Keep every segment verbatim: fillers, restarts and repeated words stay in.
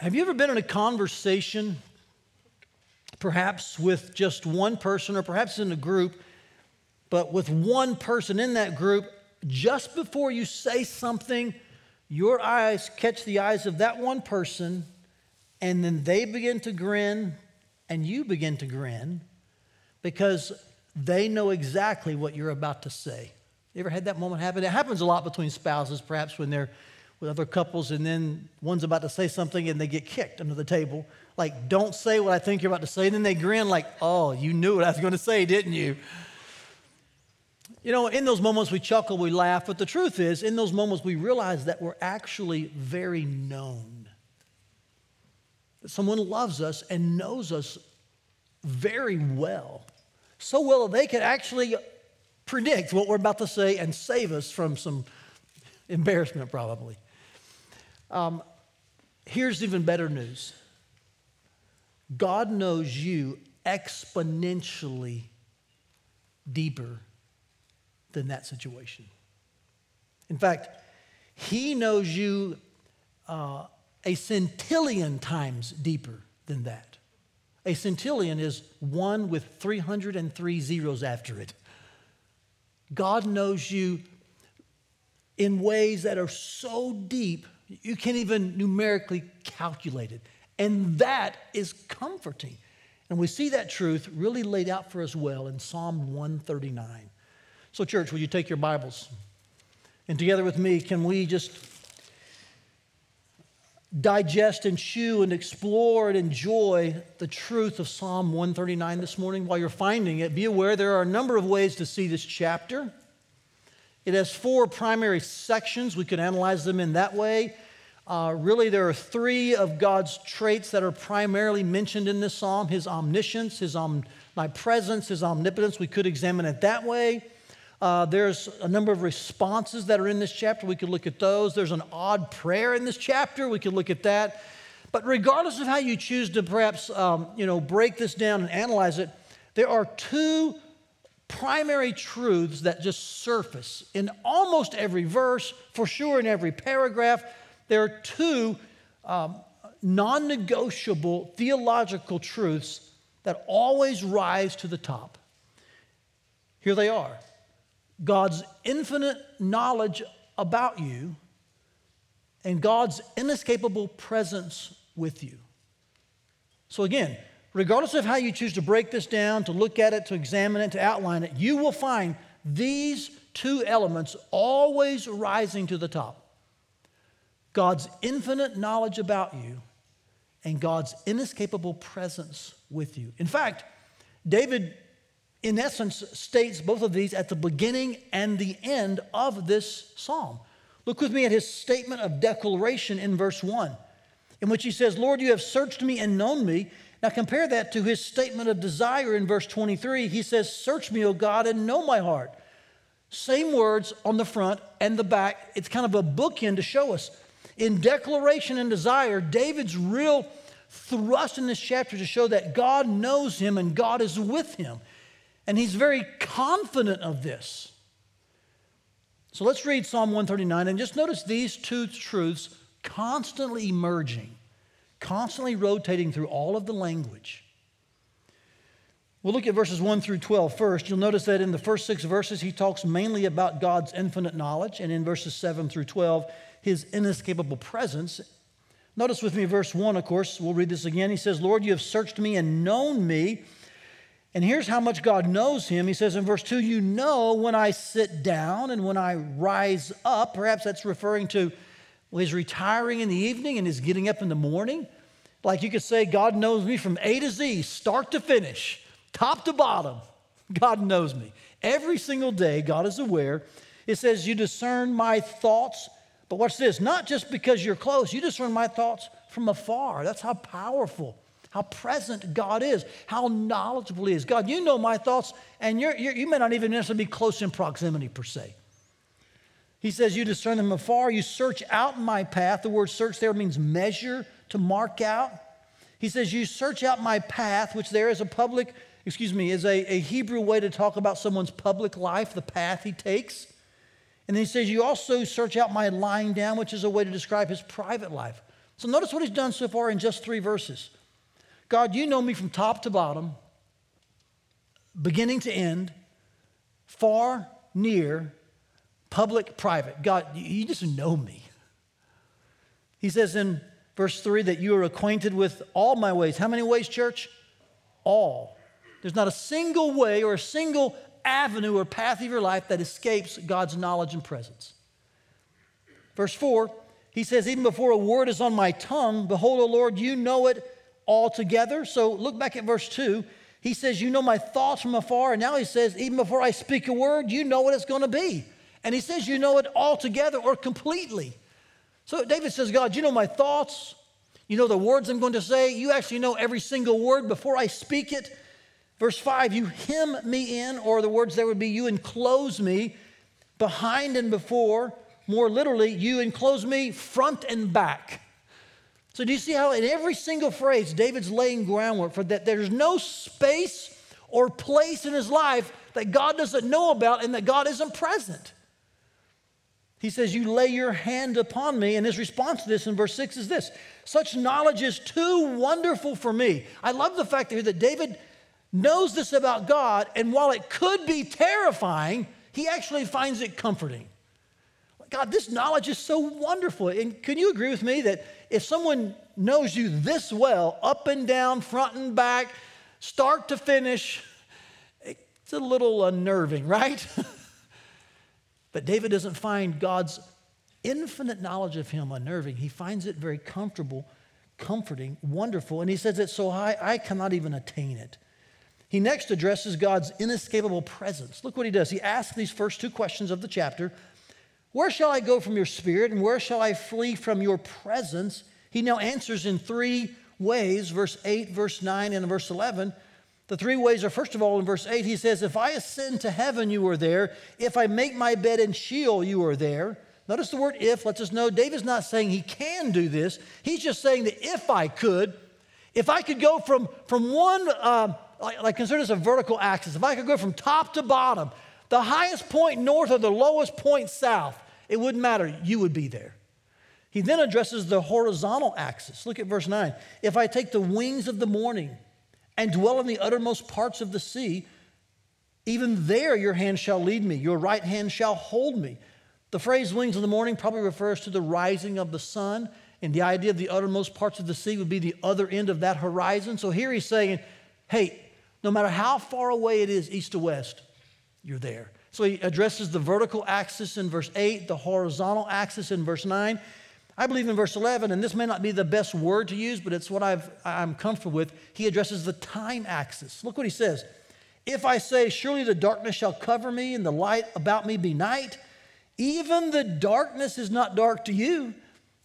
Have you ever been in a conversation, perhaps with just one person or perhaps in a group, but with one person in that group, just before you say something, your eyes catch the eyes of that one person, and then they begin to grin, and you begin to grin because they know exactly what you're about to say. You ever had that moment happen? It happens a lot between spouses, perhaps when they're with other couples, and then one's about to say something, and they get kicked under the table. Like, don't say what I think you're about to say. And then they grin like, oh, you knew what I was going to say, didn't you? You know, in those moments, we chuckle, we laugh. But the truth is, in those moments, we realize that we're actually very known. That someone loves us and knows us very well. So well that they can actually predict what we're about to say and save us from some embarrassment, probably. Um, here's even better news. God knows you exponentially deeper than that situation. In fact, he knows you uh, a centillion times deeper than that. A centillion is one with three hundred three zeros after it. God knows you in ways that are so deep, you can't even numerically calculate it. And that is comforting. And we see that truth really laid out for us well in Psalm one thirty-nine. So, church, will you take your Bibles? And together with me, can we just digest and chew and explore and enjoy the truth of Psalm one thirty-nine this morning? While you're finding it, be aware there are a number of ways to see this chapter. It has four primary sections. We could analyze them in that way. Uh, really, there are three of God's traits that are primarily mentioned in this psalm: his omniscience, his omnipresence, his omnipotence. We could examine it that way. Uh, there's a number of responses that are in this chapter. We could look at those. There's an odd prayer in this chapter. We could look at that. But regardless of how you choose to perhaps um, you know, break this down and analyze it, there are two primary truths that just surface in almost every verse, for sure in every paragraph. There are two um, non-negotiable theological truths that always rise to the top. Here they are. God's infinite knowledge about you and God's inescapable presence with you. So again, regardless of how you choose to break this down, to look at it, to examine it, to outline it, you will find these two elements always rising to the top. God's infinite knowledge about you and God's inescapable presence with you. In fact, David in essence states both of these at the beginning and the end of this psalm. Look with me at his statement of declaration in verse one, in which he says, Lord, you have searched me and known me. Now compare that to his statement of desire in verse twenty-three. He says, search me, O God, and know my heart. Same words on the front and the back. It's kind of a bookend to show us. In declaration and desire, David's real thrust in this chapter to show that God knows him and God is with him. And he's very confident of this. So let's read Psalm one thirty-nine and just notice these two truths constantly emerging, constantly rotating through all of the language. We'll look at verses one through twelve first. You'll notice that in the first six verses, he talks mainly about God's infinite knowledge. And in verses seven through twelve, his inescapable presence. Notice with me verse one, of course. We'll read this again. He says, Lord, you have searched me and known me. And here's how much God knows him. He says in verse two, you know when I sit down and when I rise up. Perhaps that's referring to well, his retiring in the evening and his getting up in the morning. Like you could say, God knows me from A to Z, start to finish, top to bottom. God knows me. Every single day, God is aware. It says you discern my thoughts. But watch this, not just because you're close. You discern my thoughts from afar. That's how powerful, how present God is, how knowledgeable he is. God, you know my thoughts, and you're, you're, you may not even necessarily be close in proximity per se. He says, you discern them afar. You search out my path. The word search there means measure, to mark out. He says, you search out my path, which there is a public, excuse me, is a, a Hebrew way to talk about someone's public life, the path he takes. And then he says, you also search out my lying down, which is a way to describe his private life. So notice what he's done so far in just three verses. God, you know me from top to bottom, beginning to end, far, near, public, private. God, you just know me. He says in verse three that you are acquainted with all my ways. How many ways, church? All. There's not a single way or a single avenue or path of your life that escapes God's knowledge and presence. Verse four, he says, even before a word is on my tongue, behold, O Lord, you know it altogether. So look back at verse two. He says, you know my thoughts from afar. And now he says, even before I speak a word, you know what it's going to be. And he says, you know it altogether or completely. So David says, God, you know my thoughts. You know the words I'm going to say. You actually know every single word before I speak it. Verse five, you hem me in, or the words there would be, you enclose me behind and before. More literally, you enclose me front and back. So do you see how in every single phrase, David's laying groundwork for that there's no space or place in his life that God doesn't know about and that God isn't present. He says, you lay your hand upon me. And his response to this in verse six is this: such knowledge is too wonderful for me. I love the fact here that David knows this about God, and while it could be terrifying, he actually finds it comforting. God, this knowledge is so wonderful. And can you agree with me that if someone knows you this well, up and down, front and back, start to finish, it's a little unnerving, right? But David doesn't find God's infinite knowledge of him unnerving. He finds it very comfortable, comforting, wonderful. And he says it's so high, I cannot even attain it. He next addresses God's inescapable presence. Look what he does. He asks these first two questions of the chapter. Where shall I go from your spirit, and where shall I flee from your presence? He now answers in three ways, verse eight, verse nine, and verse eleven. The three ways are, first of all, in verse eight, he says, if I ascend to heaven, you are there. If I make my bed in Sheol, you are there. Notice the word if lets us know David's not saying he can do this. He's just saying that if I could, if I could go from, from one... Uh, Like, like consider this a vertical axis. If I could go from top to bottom, the highest point north or the lowest point south, it wouldn't matter. You would be there. He then addresses the horizontal axis. Look at verse nine. If I take the wings of the morning and dwell in the uttermost parts of the sea, even there your hand shall lead me. Your right hand shall hold me. The phrase wings of the morning probably refers to the rising of the sun. And the idea of the uttermost parts of the sea would be the other end of that horizon. So here he's saying, hey, no matter how far away it is, east to west, you're there. So he addresses the vertical axis in verse eight, the horizontal axis in verse nine. I believe in verse eleven, and this may not be the best word to use, but it's what I've, I'm comfortable with. He addresses the time axis. Look what he says. If I say, surely the darkness shall cover me, and the light about me be night, even the darkness is not dark to you.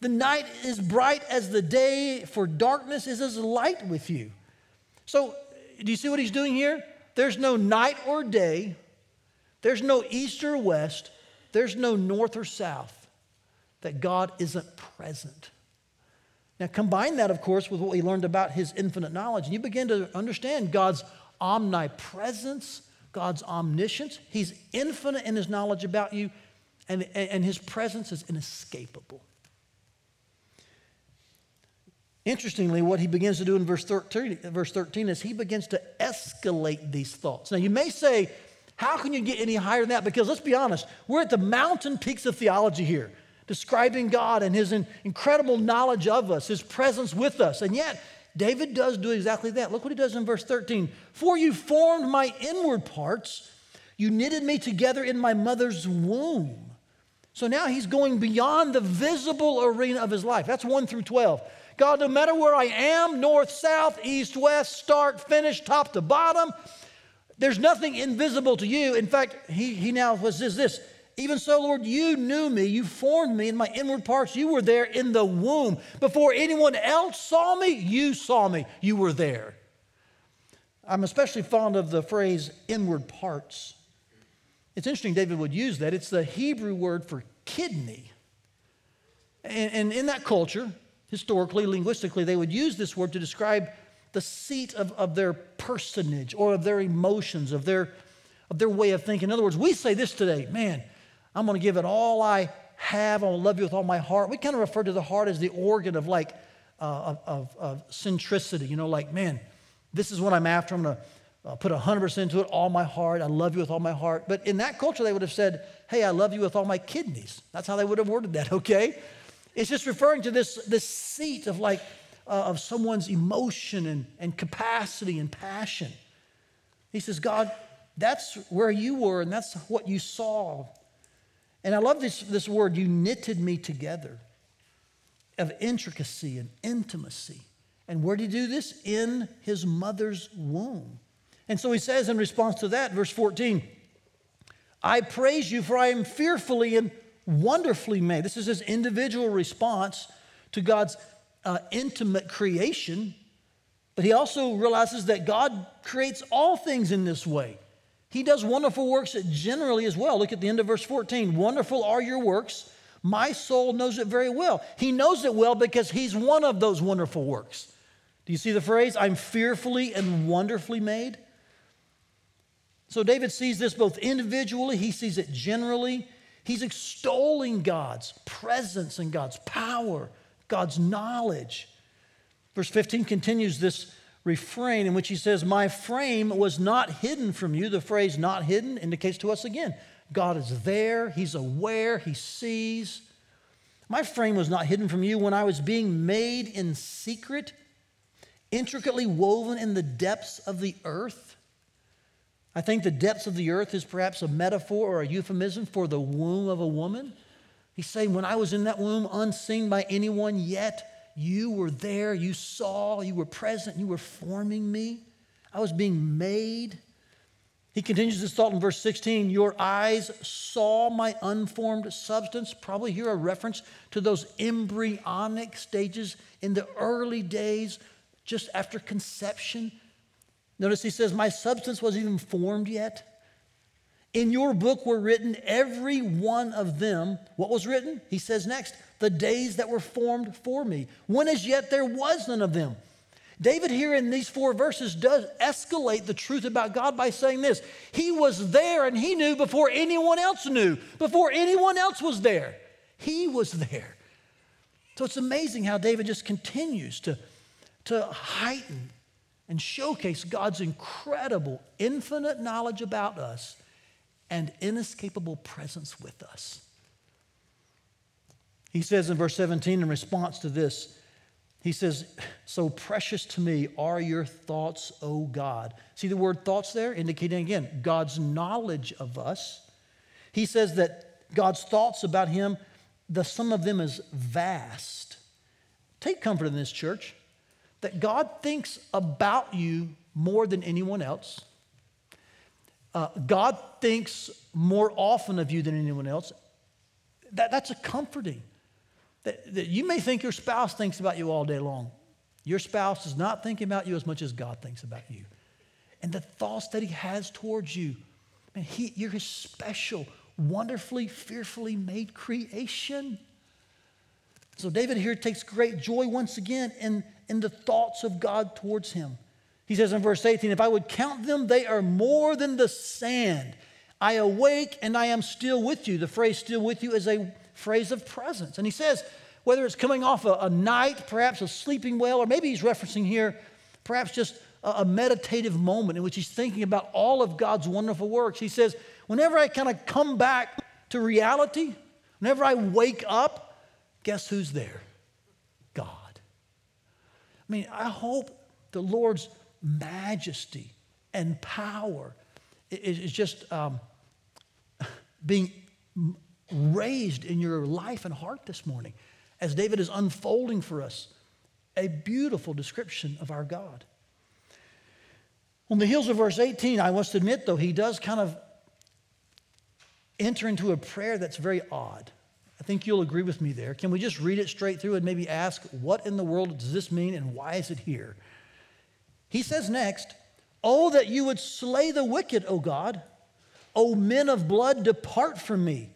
The night is bright as the day, for darkness is as light with you. So, do you see what he's doing here? There's no night or day. There's no east or west. There's no north or south that God isn't present. Now combine that, of course, with what we learned about his infinite knowledge, and you begin to understand God's omnipresence, God's omniscience. He's infinite in his knowledge about you, and, and his presence is inescapable. Interestingly, what he begins to do in verse thirteen, verse thirteen is he begins to escalate these thoughts. Now, you may say, how can you get any higher than that? Because let's be honest, we're at the mountain peaks of theology here, describing God and his incredible knowledge of us, his presence with us. And yet, David does do exactly that. Look what he does in verse thirteen. For you formed my inward parts. You knitted me together in my mother's womb. So now he's going beyond the visible arena of his life. That's one through twelve. God, no matter where I am, north, south, east, west, start, finish, top to bottom, there's nothing invisible to you. In fact, he, he now says this, even so, Lord, you knew me, you formed me in my inward parts. You were there in the womb. Before anyone else saw me, you saw me. You were there. I'm especially fond of the phrase inward parts. It's interesting David would use that. It's the Hebrew word for kidney. And, and in that culture, historically, linguistically, they would use this word to describe the seat of, of their personage or of their emotions, of their, of their way of thinking. In other words, we say this today, man, I'm going to give it all I have. I'm going to love you with all my heart. We kind of refer to the heart as the organ of like uh, of, of centricity. You know, like, man, this is what I'm after. I'm going to uh, put one hundred percent into it, all my heart. I love you with all my heart. But in that culture, they would have said, hey, I love you with all my kidneys. That's how they would have worded that, okay? It's just referring to this, this seat of like, uh, of someone's emotion and, and capacity and passion. He says, God, that's where you were, and that's what you saw. And I love this, this word, you knitted me together, of intricacy and intimacy. And where did he do this? In his mother's womb. And so he says in response to that, verse fourteen, I praise you, for I am fearfully and wonderfully made. This is his individual response to God's uh, intimate creation. But he also realizes that God creates all things in this way. He does wonderful works generally as well. Look at the end of verse fourteen. Wonderful are your works. My soul knows it very well. He knows it well because he's one of those wonderful works. Do you see the phrase? I'm fearfully and wonderfully made. So David sees this both individually. He sees it generally. He's extolling God's presence and God's power, God's knowledge. Verse fifteen continues this refrain in which he says, my frame was not hidden from you. The phrase not hidden indicates to us again, God is there, he's aware, he sees. My frame was not hidden from you when I was being made in secret, intricately woven in the depths of the earth. I think the depths of the earth is perhaps a metaphor or a euphemism for the womb of a woman. He's saying, when I was in that womb, unseen by anyone yet, you were there, you saw, you were present, you were forming me. I was being made. He continues this thought in verse sixteen, your eyes saw my unformed substance. Probably here a reference to those embryonic stages in the early days, just after conception. Notice he says, my substance wasn't even formed yet. In your book were written every one of them. What was written? He says next, the days that were formed for me, when as yet there was none of them. David here in these four verses does escalate the truth about God by saying this. He was there and he knew before anyone else knew, before anyone else was there. He was there. So it's amazing how David just continues to, to heighten and showcase God's incredible, infinite knowledge about us and inescapable presence with us. He says in verse seventeen, in response to this, he says, so precious to me are your thoughts, O God. See the word thoughts there, indicating again, God's knowledge of us. He says that God's thoughts about him, the sum of them is vast. Take comfort in this, church, that God thinks about you more than anyone else. Uh, God thinks more often of you than anyone else. That, that's a comforting. That, that you may think your spouse thinks about you all day long. Your spouse is not thinking about you as much as God thinks about you. And the thoughts that he has towards you, man, he, you're his special, wonderfully, fearfully made creation. So David here takes great joy once again in, in the thoughts of God towards him. He says in verse eighteen, if I would count them, they are more than the sand. I awake and I am still with you. The phrase still with you is a phrase of presence. And he says, whether it's coming off a, a night, perhaps of sleeping well, or maybe he's referencing here, perhaps just a, a meditative moment in which he's thinking about all of God's wonderful works. He says, whenever I kind of come back to reality, whenever I wake up, guess who's there? God. I mean, I hope the Lord's majesty and power is just um, being raised in your life and heart this morning as David is unfolding for us a beautiful description of our God. On the heels of verse eighteen, I must admit, though, he does kind of enter into a prayer that's very odd. I think you'll agree with me there. Can we just read it straight through and maybe ask, what in the world does this mean and why is it here? He says next, oh, that you would slay the wicked, O God. O men of blood, depart from me.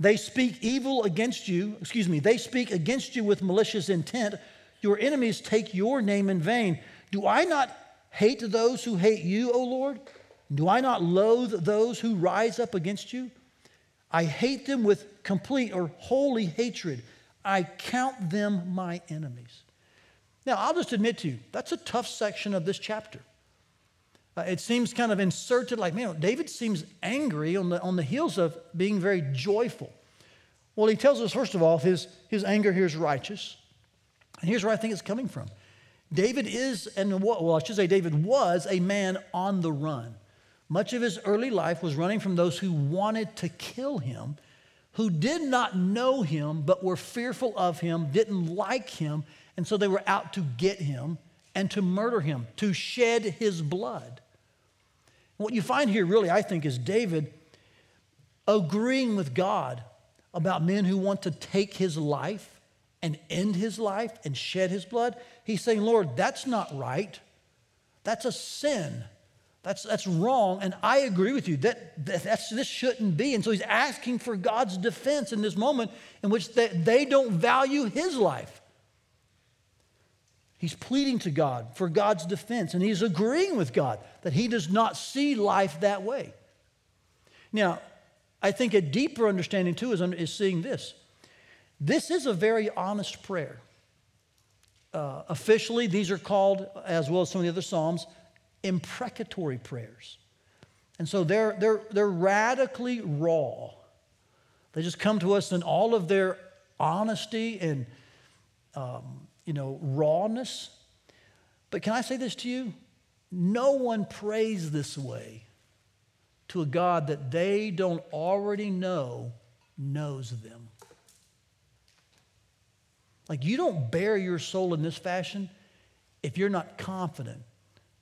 They speak evil against you. Excuse me. They speak against you with malicious intent. Your enemies take your name in vain. Do I not hate those who hate you, O Lord? Do I not loathe those who rise up against you? I hate them with complete or holy hatred. I count them my enemies. Now, I'll just admit to you, that's a tough section of this chapter. Uh, it seems kind of inserted, like, man, David seems angry on the, on the heels of being very joyful. Well, he tells us, first of all, his, his anger here is righteous. And here's where I think it's coming from. David is, and well, I should say David was a man on the run. Much of his early life was running from those who wanted to kill him, who did not know him, but were fearful of him, didn't like him, and so they were out to get him and to murder him, to shed his blood. What you find here really, I think, is David agreeing with God about men who want to take his life and end his life and shed his blood. He's saying, Lord, that's not right. That's a sin. That's, that's wrong, and I agree with you. That, that that's, this shouldn't be. And so he's asking for God's defense in this moment in which they, they don't value his life. He's pleading to God for God's defense, and he's agreeing with God that he does not see life that way. Now, I think a deeper understanding, too, is, is seeing this. This is a very honest prayer. Uh, officially, these are called, as well as some of the other Psalms, imprecatory prayers. And so they're they're they're radically raw. They just come to us in all of their honesty and um, you know rawness. But can I say this to you? No one prays this way to a God that they don't already know knows them. Like, you don't bare your soul in this fashion if you're not confident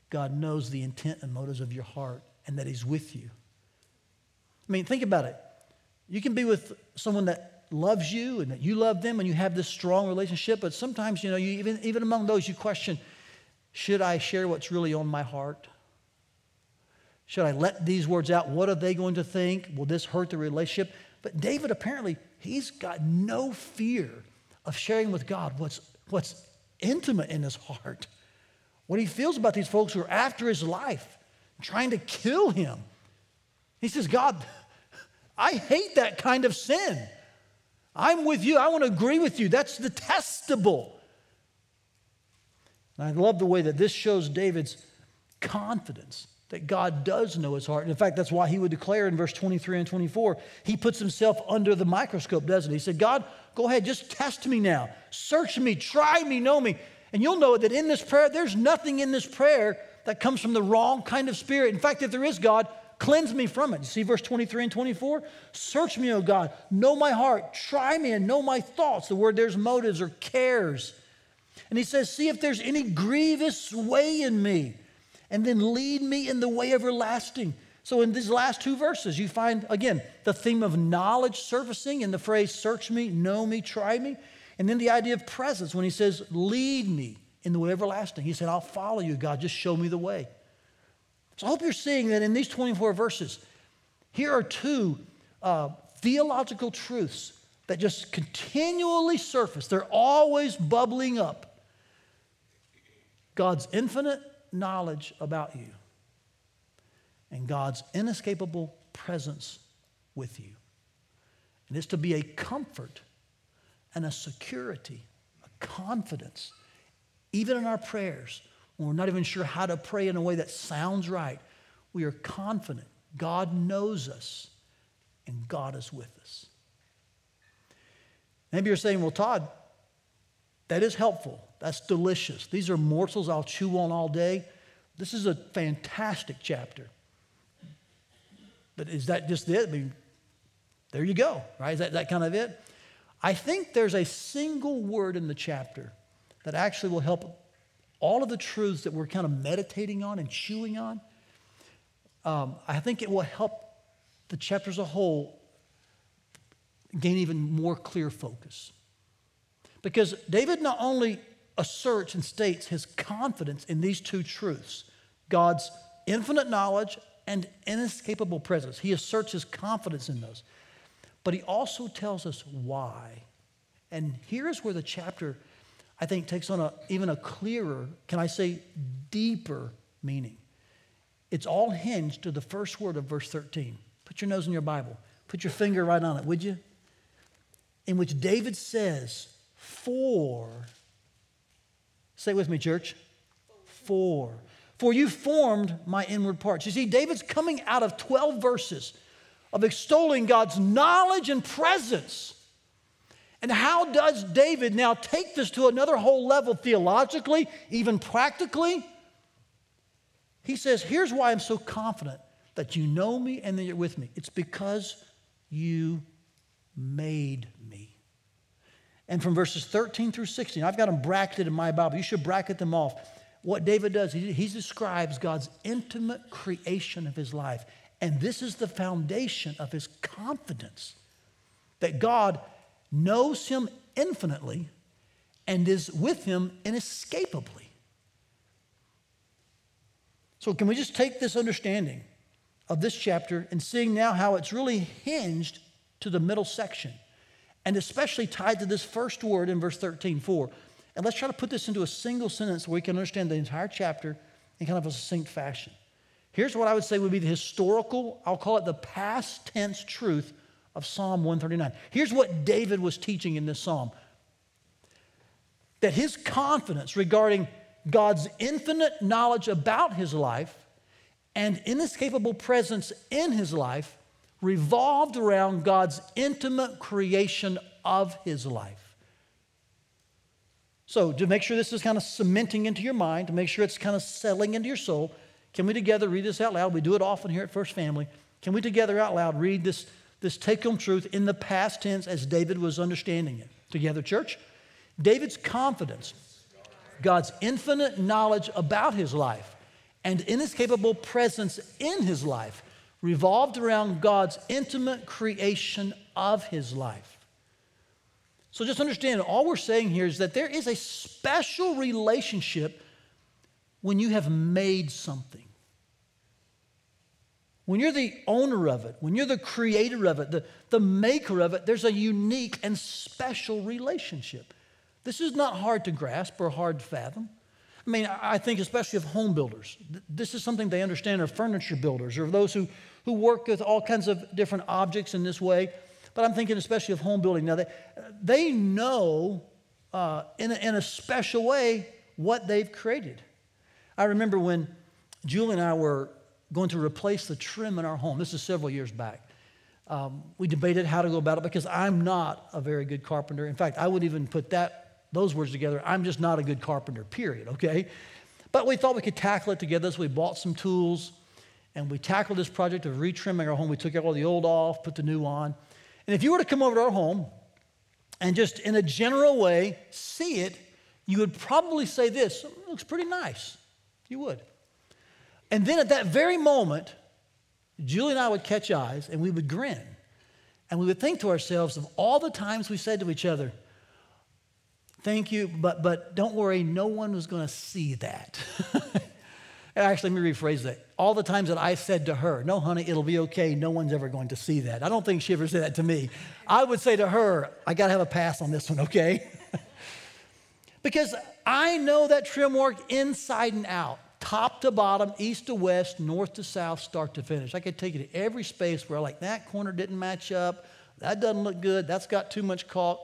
God knows the intent and motives of your heart and that he's with you. I mean, think about it. You can be with someone that loves you and that you love them and you have this strong relationship, but sometimes, you know, you even, even among those, you question, should I share what's really on my heart? Should I let these words out? What are they going to think? Will this hurt the relationship? But David, apparently, he's got no fear of sharing with God what's, what's intimate in his heart. What he feels about these folks who are after his life, trying to kill him. He says, God, I hate that kind of sin. I'm with you. I want to agree with you. That's detestable. And I love the way that this shows David's confidence that God does know his heart. And in fact, that's why he would declare in verse twenty-three and twenty-four, he puts himself under the microscope, doesn't he? He said, God, go ahead, just test me now. Search me, try me, know me. And you'll know that in this prayer, there's nothing in this prayer that comes from the wrong kind of spirit. In fact, if there is, God, cleanse me from it. You see verse twenty-three and twenty-four? Search me, O God, know my heart, try me and know my thoughts. The word there's motives or cares. And he says, see if there's any grievous way in me, and then lead me in the way everlasting. So in these last two verses, you find, again, the theme of knowledge surfacing in the phrase, search me, know me, try me. And then the idea of presence, when he says, lead me in the way everlasting. He said, I'll follow you, God. Just show me the way. So I hope you're seeing that in these twenty-four verses, here are two uh, theological truths that just continually surface. They're always bubbling up. God's infinite knowledge about you and God's inescapable presence with you. And it's to be a comfort and a security, a confidence, even in our prayers, when we're not even sure how to pray in a way that sounds right. We are confident God knows us and God is with us. Maybe you're saying, well, Todd, that is helpful. That's delicious. These are morsels I'll chew on all day. This is a fantastic chapter. But is that just it? I mean, there you go, right? Is that, that kind of it? I think there's a single word in the chapter that actually will help all of the truths that we're kind of meditating on and chewing on. Um, I think it will help the chapter as a whole gain even more clear focus. Because David not only asserts and states his confidence in these two truths, God's infinite knowledge and inescapable presence. He asserts his confidence in those. But he also tells us why. And here is where the chapter, I think, takes on a, even a clearer, can I say, deeper meaning. It's all hinged to the first word of verse thirteen. Put your nose in your Bible. Put your finger right on it, would you? In which David says, for Say it with me, church. Four. For you formed my inward parts. You see, David's coming out of twelve verses of extolling God's knowledge and presence. And how does David now take this to another whole level theologically, even practically? He says, here's why I'm so confident that you know me and that you're with me. It's because you made me. And from verses thirteen through sixteen, I've got them bracketed in my Bible. You should bracket them off. What David does, he, he describes God's intimate creation of his life. And this is the foundation of his confidence that God knows him infinitely and is with him inescapably. So can we just take this understanding of this chapter and seeing now how it's really hinged to the middle section, and especially tied to this first word in verse thirteen, four. And let's try to put this into a single sentence where we can understand the entire chapter in kind of a succinct fashion. Here's what I would say would be the historical, I'll call it the past tense truth of Psalm one thirty-nine. Here's what David was teaching in this psalm. That his confidence regarding God's infinite knowledge about his life and inescapable presence in his life revolved around God's intimate creation of his life. So to make sure this is kind of cementing into your mind, to make sure it's kind of settling into your soul, can we together read this out loud? We do it often here at First Family. Can we together out loud read this, this take-home truth in the past tense as David was understanding it? Together, church. David's confidence, God's infinite knowledge about his life and inescapable presence in his life revolved around God's intimate creation of his life. So just understand, all we're saying here is that there is a special relationship when you have made something. When you're the owner of it, when you're the creator of it, the, the maker of it, there's a unique and special relationship. This is not hard to grasp or hard to fathom. I mean, I think especially of home builders. This is something they understand, or furniture builders, or those who, who work with all kinds of different objects in this way. But I'm thinking especially of home building. Now, they, they know uh, in, a, in a special way what they've created. I remember when Julie and I were going to replace the trim in our home. This is several years back. Um, we debated how to go about it because I'm not a very good carpenter. In fact, I wouldn't even put that those words together. I'm just not a good carpenter, period, okay? But we thought we could tackle it together, so we bought some tools, and we tackled this project of retrimming our home. We took all the old off, put the new on. And if you were to come over to our home and just in a general way see it, you would probably say this, it looks pretty nice. You would. And then at that very moment, Julie and I would catch eyes, and we would grin. And we would think to ourselves of all the times we said to each other, thank you, but but don't worry, no one was going to see that. Actually, let me rephrase that. All the times that I said to her, no, honey, it'll be okay. No one's ever going to see that. I don't think she ever said that to me. I would say to her, I got to have a pass on this one, okay? Because I know that trim work inside and out, top to bottom, east to west, north to south, start to finish. I could take you to every space where like that corner didn't match up. That doesn't look good. That's got too much caulk.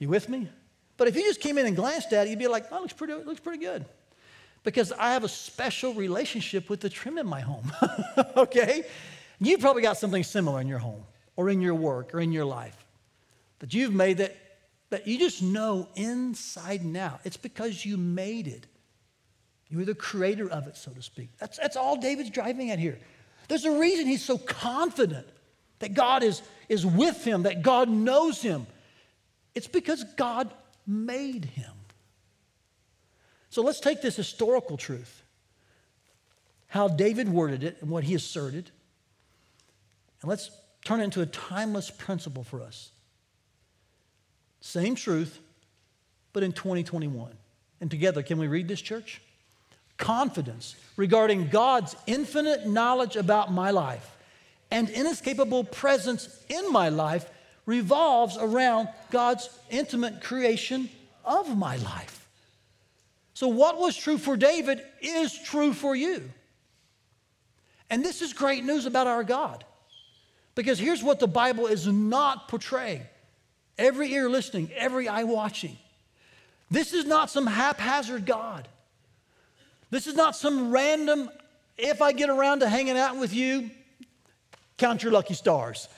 You with me? But if you just came in and glanced at it, you'd be like, oh, it looks pretty, it looks pretty good. Because I have a special relationship with the trim in my home, okay? You probably got something similar in your home or in your work or in your life that you've made that, that you just know inside and out. It's because you made it. You were the creator of it, so to speak. That's, that's all David's driving at here. There's a reason he's so confident that God is, is with him, that God knows him. It's because God made him. So let's take this historical truth, how David worded it and what he asserted, and let's turn it into a timeless principle for us. Same truth, but in twenty twenty-one. And together, can we read this, church? Confidence regarding God's infinite knowledge about my life and inescapable presence in my life revolves around God's intimate creation of my life. So what was true for David is true for you. And this is great news about our God. Because here's what the Bible is not portraying. Every ear listening, every eye watching. This is not some haphazard God. This is not some random, if I get around to hanging out with you, count your lucky stars.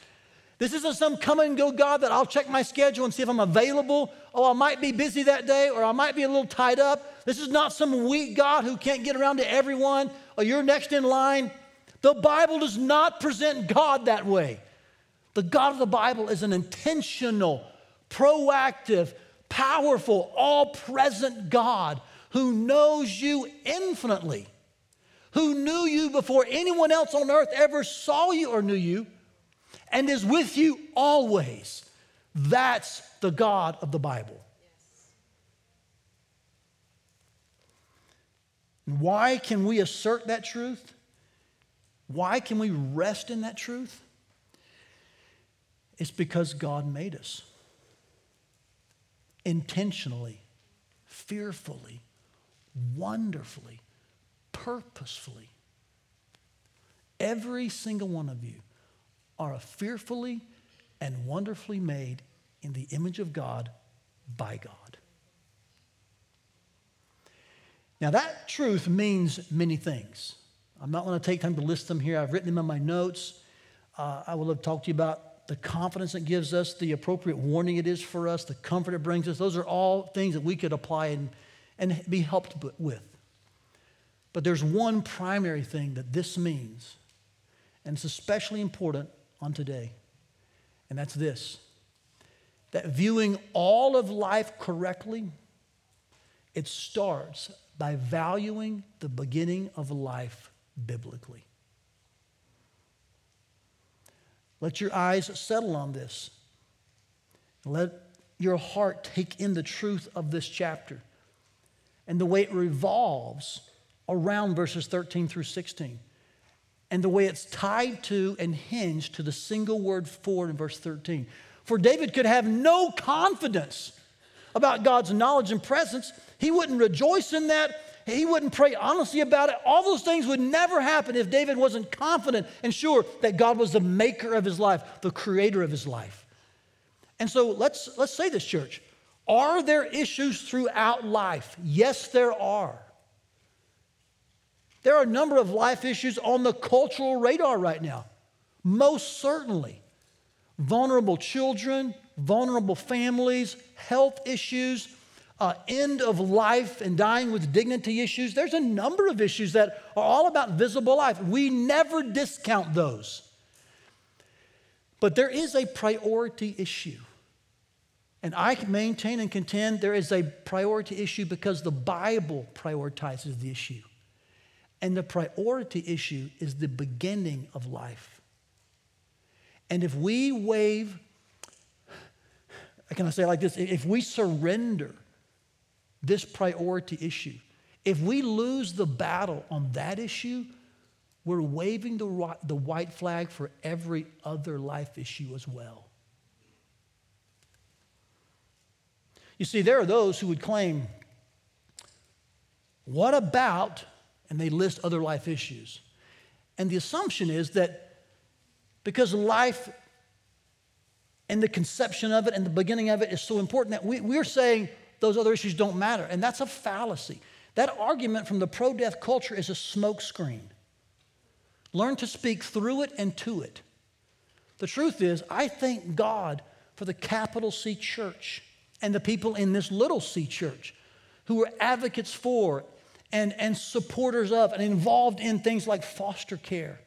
This isn't some come and go God that I'll check my schedule and see if I'm available. Oh, I might be busy that day, or I might be a little tied up. This is not some weak God who can't get around to everyone, or you're next in line. The Bible does not present God that way. The God of the Bible is an intentional, proactive, powerful, all-present God who knows you infinitely, who knew you before anyone else on earth ever saw you or knew you, and is with you always. That's the God of the Bible. Yes. Why can we assert that truth? Why can we rest in that truth? It's because God made us intentionally, fearfully, wonderfully, purposefully. Every single one of you are fearfully and wonderfully made in the image of God by God. Now, that truth means many things. I'm not going to take time to list them here. I've written them in my notes. Uh, I will have talked to you about the confidence it gives us, the appropriate warning it is for us, the comfort it brings us. Those are all things that we could apply and, and be helped with. But there's one primary thing that this means, and it's especially important on today, and that's this: that viewing all of life correctly, it starts by valuing the beginning of life biblically. Let your eyes settle on this. Let your heart take in the truth of this chapter and the way it revolves around verses thirteen through sixteen, and the way it's tied to and hinged to the single word for in verse thirteen. For David could have no confidence about God's knowledge and presence. He wouldn't rejoice in that. He wouldn't pray honestly about it. All those things would never happen if David wasn't confident and sure that God was the maker of his life, the creator of his life. And so let's, let's say this, church. Are there issues throughout life? Yes, there are. There are a number of life issues on the cultural radar right now. Most certainly. Vulnerable children, vulnerable families, health issues, Uh, end of life and dying with dignity issues. There's a number of issues that are all about visible life. We never discount those. But there is a priority issue. And I maintain and contend there is a priority issue because the Bible prioritizes the issue. And the priority issue is the beginning of life. And if we waive, can I say it like this? If we surrender this priority issue, if we lose the battle on that issue, we're waving the, the white flag for every other life issue as well. You see, there are those who would claim, what about, and they list other life issues. And the assumption is that because life and the conception of it and the beginning of it is so important that we, we're saying, those other issues don't matter. And that's a fallacy. That argument from the pro-death culture is a smokescreen. Learn to speak through it and to it. The truth is, I thank God for the capital C church and the people in this little c church who are advocates for and, and supporters of and involved in things like foster care,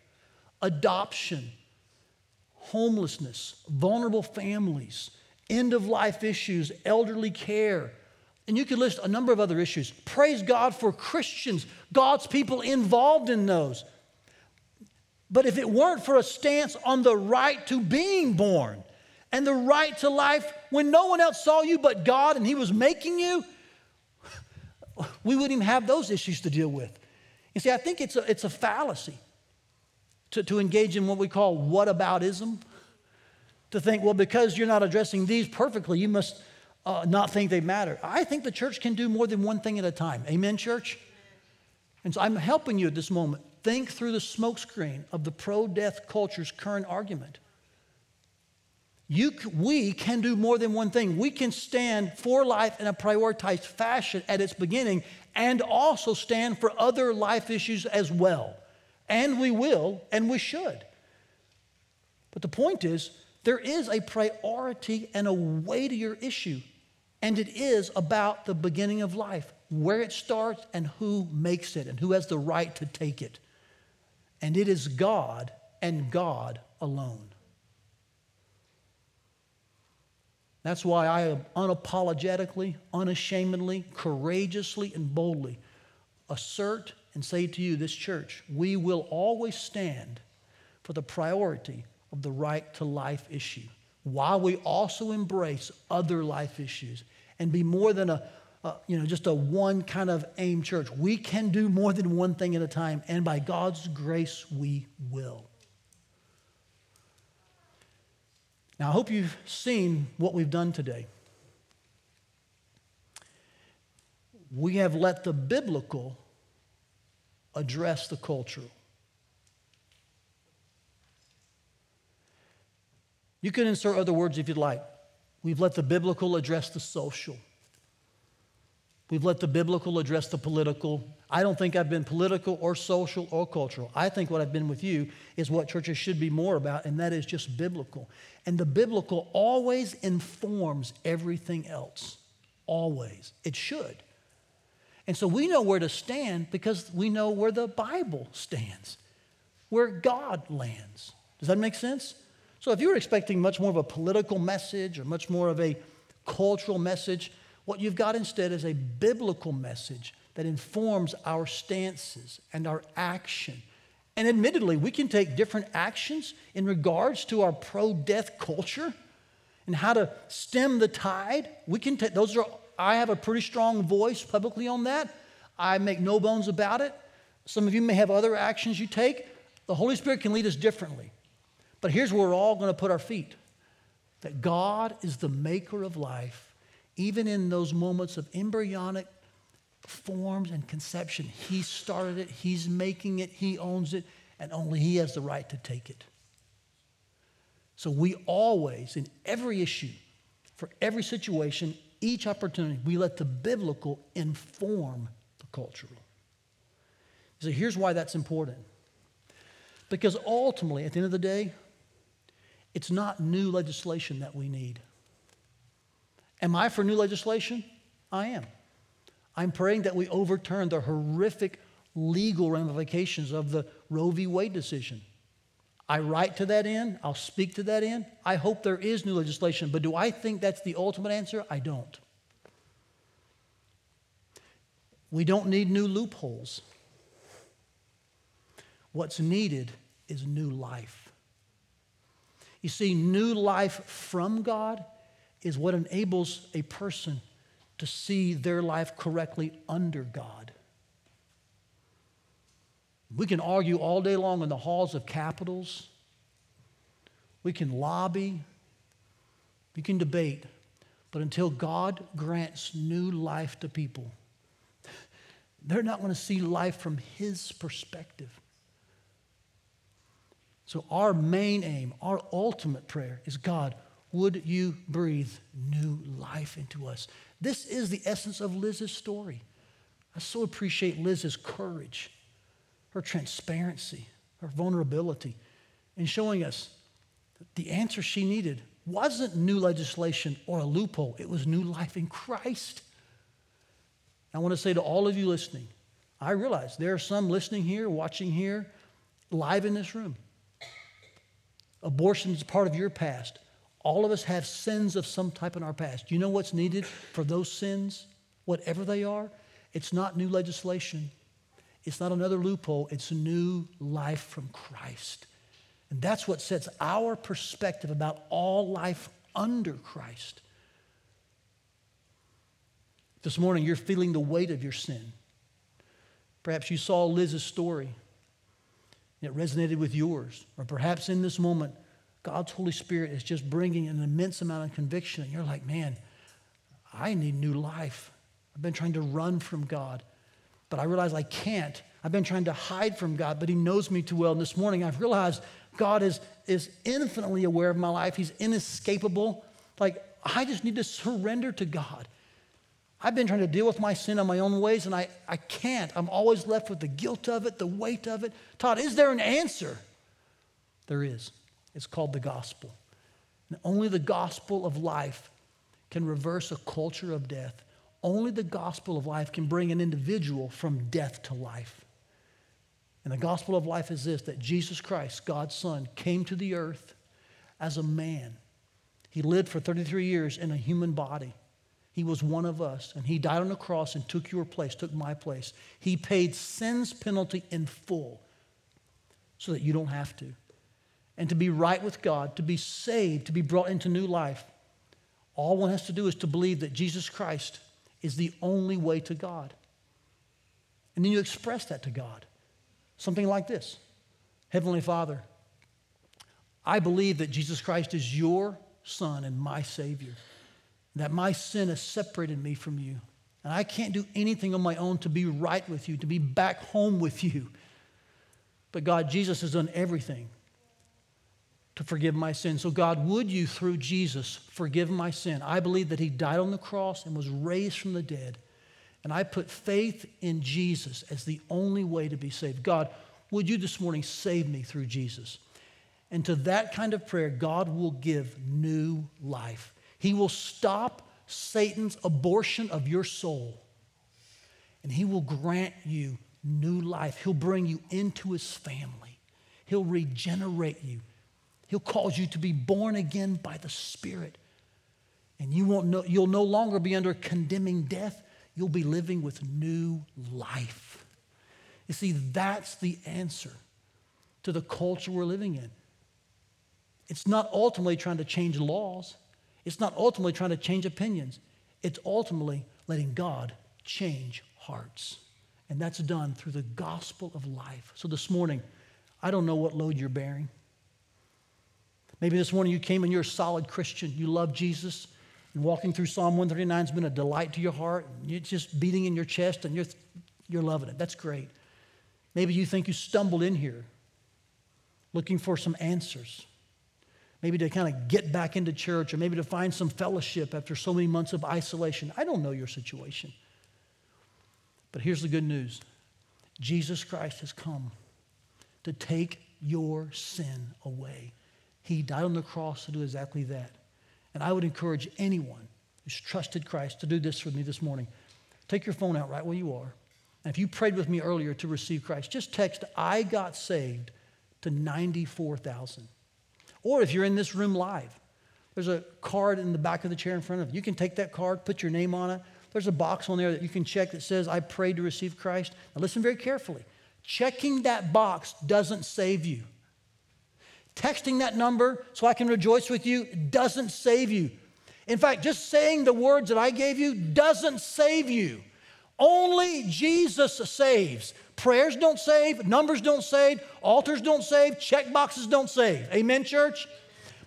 adoption, homelessness, vulnerable families, end-of-life issues, elderly care, and you could list a number of other issues. Praise God for Christians, God's people involved in those. But if it weren't for a stance on the right to being born and the right to life when no one else saw you but God and He was making you, we wouldn't even have those issues to deal with. You see, I think it's a, it's a fallacy to, to engage in what we call whataboutism. To think, well, because you're not addressing these perfectly, you must uh, not think they matter. I think the church can do more than one thing at a time. Amen, church? And so I'm helping you at this moment. Think through the smokescreen of the pro-death culture's current argument. You, we can do more than one thing. We can stand for life in a prioritized fashion at its beginning and also stand for other life issues as well. And we will, and we should. But the point is, there is a priority and a way to your issue. And it is about the beginning of life, where it starts and who makes it and who has the right to take it. And it is God and God alone. That's why I am unapologetically, unashamedly, courageously, and boldly assert and say to you, this church, we will always stand for the priority of the right to life issue, while we also embrace other life issues and be more than a, a you know, just a one kind of aim church. We can do more than one thing at a time, and by God's grace, we will. Now, I hope you've seen what we've done today. We have let the biblical address the cultural. You can insert other words if you'd like. We've let the biblical address the social. We've let the biblical address the political. I don't think I've been political or social or cultural. I think what I've been with you is what churches should be more about, and that is just biblical. And the biblical always informs everything else. Always. It should. And so we know where to stand because we know where the Bible stands, where God lands. Does that make sense? So if you were expecting much more of a political message or much more of a cultural message, what you've got instead is a biblical message that informs our stances and our action. And admittedly, we can take different actions in regards to our pro-death culture and how to stem the tide. We can take those are I have a pretty strong voice publicly on that. I make no bones about it. Some of you may have other actions you take. The Holy Spirit can lead us differently. But here's where we're all going to put our feet. That God is the maker of life. Even in those moments of embryonic forms and conception, He started it, He's making it, He owns it, and only He has the right to take it. So we always, in every issue, for every situation, each opportunity, we let the biblical inform the cultural. So here's why that's important. Because ultimately, at the end of the day, it's not new legislation that we need. Am I for new legislation? I am. I'm praying that we overturn the horrific legal ramifications of the Roe v. Wade decision. I write to that end. I'll speak to that end. I hope there is new legislation, but do I think that's the ultimate answer? I don't. We don't need new loopholes. What's needed is new life. You see, new life from God is what enables a person to see their life correctly under God. We can argue all day long in the halls of capitals. We can lobby. We can debate. But until God grants new life to people, they're not going to see life from His perspective. So our main aim, our ultimate prayer is, God, would you breathe new life into us? This is the essence of Liz's story. I so appreciate Liz's courage, her transparency, her vulnerability in showing us that the answer she needed wasn't new legislation or a loophole. It was new life in Christ. I want to say to all of you listening, I realize there are some listening here, watching here, live in this room. Abortion is part of your past. All of us have sins of some type in our past. You know what's needed for those sins, whatever they are? It's not new legislation. It's not another loophole. It's new life from Christ. And that's what sets our perspective about all life under Christ. This morning, you're feeling the weight of your sin. Perhaps you saw Liz's story. It resonated with yours. Or perhaps in this moment, God's Holy Spirit is just bringing an immense amount of conviction. And you're like, man, I need new life. I've been trying to run from God, but I realize I can't I've been trying to hide from God, but he knows me too well. And this morning I've realized God is, is infinitely aware of my life. He's inescapable. Like, I just need to surrender to God. I've been trying to deal with my sin in my own ways, and I, I can't. I'm always left with the guilt of it, the weight of it. Todd, is there an answer? There is. It's called the gospel. And only the gospel of life can reverse a culture of death. Only the gospel of life can bring an individual from death to life. And the gospel of life is this, that Jesus Christ, God's Son, came to the earth as a man. He lived for thirty-three years in a human body. He was one of us, and he died on the cross and took your place, took my place. He paid sin's penalty in full so that you don't have to. And to be right with God, to be saved, to be brought into new life, all one has to do is to believe that Jesus Christ is the only way to God. And then you express that to God. Something like this. Heavenly Father, I believe that Jesus Christ is your Son and my Savior, that my sin has separated me from you, and I can't do anything on my own to be right with you, to be back home with you. But God, Jesus has done everything to forgive my sin. So God, would you, through Jesus, forgive my sin? I believe that he died on the cross and was raised from the dead, and I put faith in Jesus as the only way to be saved. God, would you this morning save me through Jesus? And to that kind of prayer, God will give new life. He will stop Satan's abortion of your soul, and he will grant you new life. He'll bring you into his family. He'll regenerate you. He'll cause you to be born again by the Spirit, and you won't know, you'll no longer be under condemning death. You'll be living with new life. You see, that's the answer to the culture we're living in. It's not ultimately trying to change laws. It's not ultimately trying to change opinions. It's ultimately letting God change hearts. And that's done through the gospel of life. So this morning, I don't know what load you're bearing. Maybe this morning you came and you're a solid Christian. You love Jesus. And walking through Psalm one thirty-nine has been a delight to your heart. And you're just beating in your chest and you're, you're loving it. That's great. Maybe you think you stumbled in here looking for some answers. Maybe to kind of get back into church, or maybe to find some fellowship after so many months of isolation. I don't know your situation. But here's the good news. Jesus Christ has come to take your sin away. He died on the cross to do exactly that. And I would encourage anyone who's trusted Christ to do this with me this morning. Take your phone out right where you are. And if you prayed with me earlier to receive Christ, just text "I got saved" to ninety-four thousand. Or if you're in this room live, there's a card in the back of the chair in front of you. You can take that card, put your name on it. There's a box on there that you can check that says, "I prayed to receive Christ." Now listen very carefully. Checking that box doesn't save you. Texting that number "so I can rejoice with you" doesn't save you. In fact, just saying the words that I gave you doesn't save you. Only Jesus saves. Prayers don't save, numbers don't save, altars don't save, check boxes don't save. Amen, church?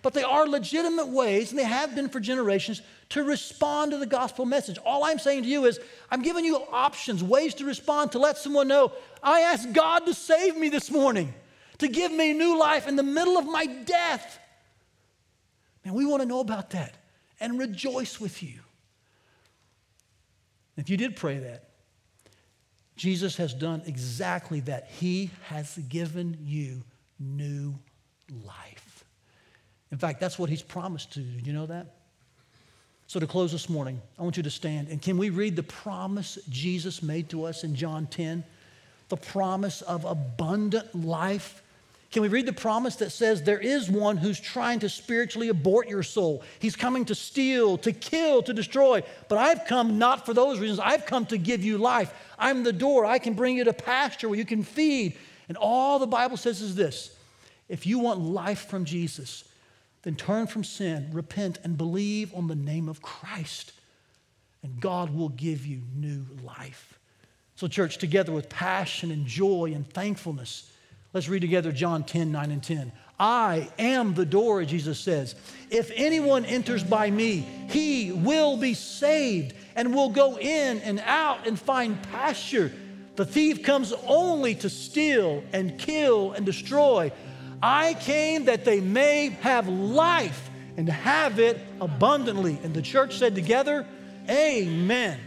But they are legitimate ways, and they have been for generations, to respond to the gospel message. All I'm saying to you is, I'm giving you options, ways to respond, to let someone know, I asked God to save me this morning, to give me new life in the middle of my death. Man, we want to know about that and rejoice with you. If you did pray that, Jesus has done exactly that. He has given you new life. In fact, that's what he's promised to you. Did you know that? So to close this morning, I want you to stand. And can we read the promise Jesus made to us in John ten? The promise of abundant life. Can we read the promise that says there is one who's trying to spiritually abort your soul? He's coming to steal, to kill, to destroy. But I've come not for those reasons. I've come to give you life. I'm the door. I can bring you to pasture where you can feed. And all the Bible says is this. If you want life from Jesus, then turn from sin, repent, and believe on the name of Christ. And God will give you new life. So church, together with passion and joy and thankfulness, let's read together John ten, nine and ten. I am the door, Jesus says. If anyone enters by me, he will be saved and will go in and out and find pasture. The thief comes only to steal and kill and destroy. I came that they may have life and have it abundantly. And the church said together, amen.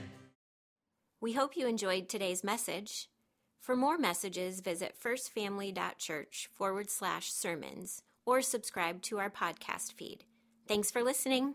We hope you enjoyed today's message. For more messages, visit firstfamily.church forward slash sermons or subscribe to our podcast feed. Thanks for listening.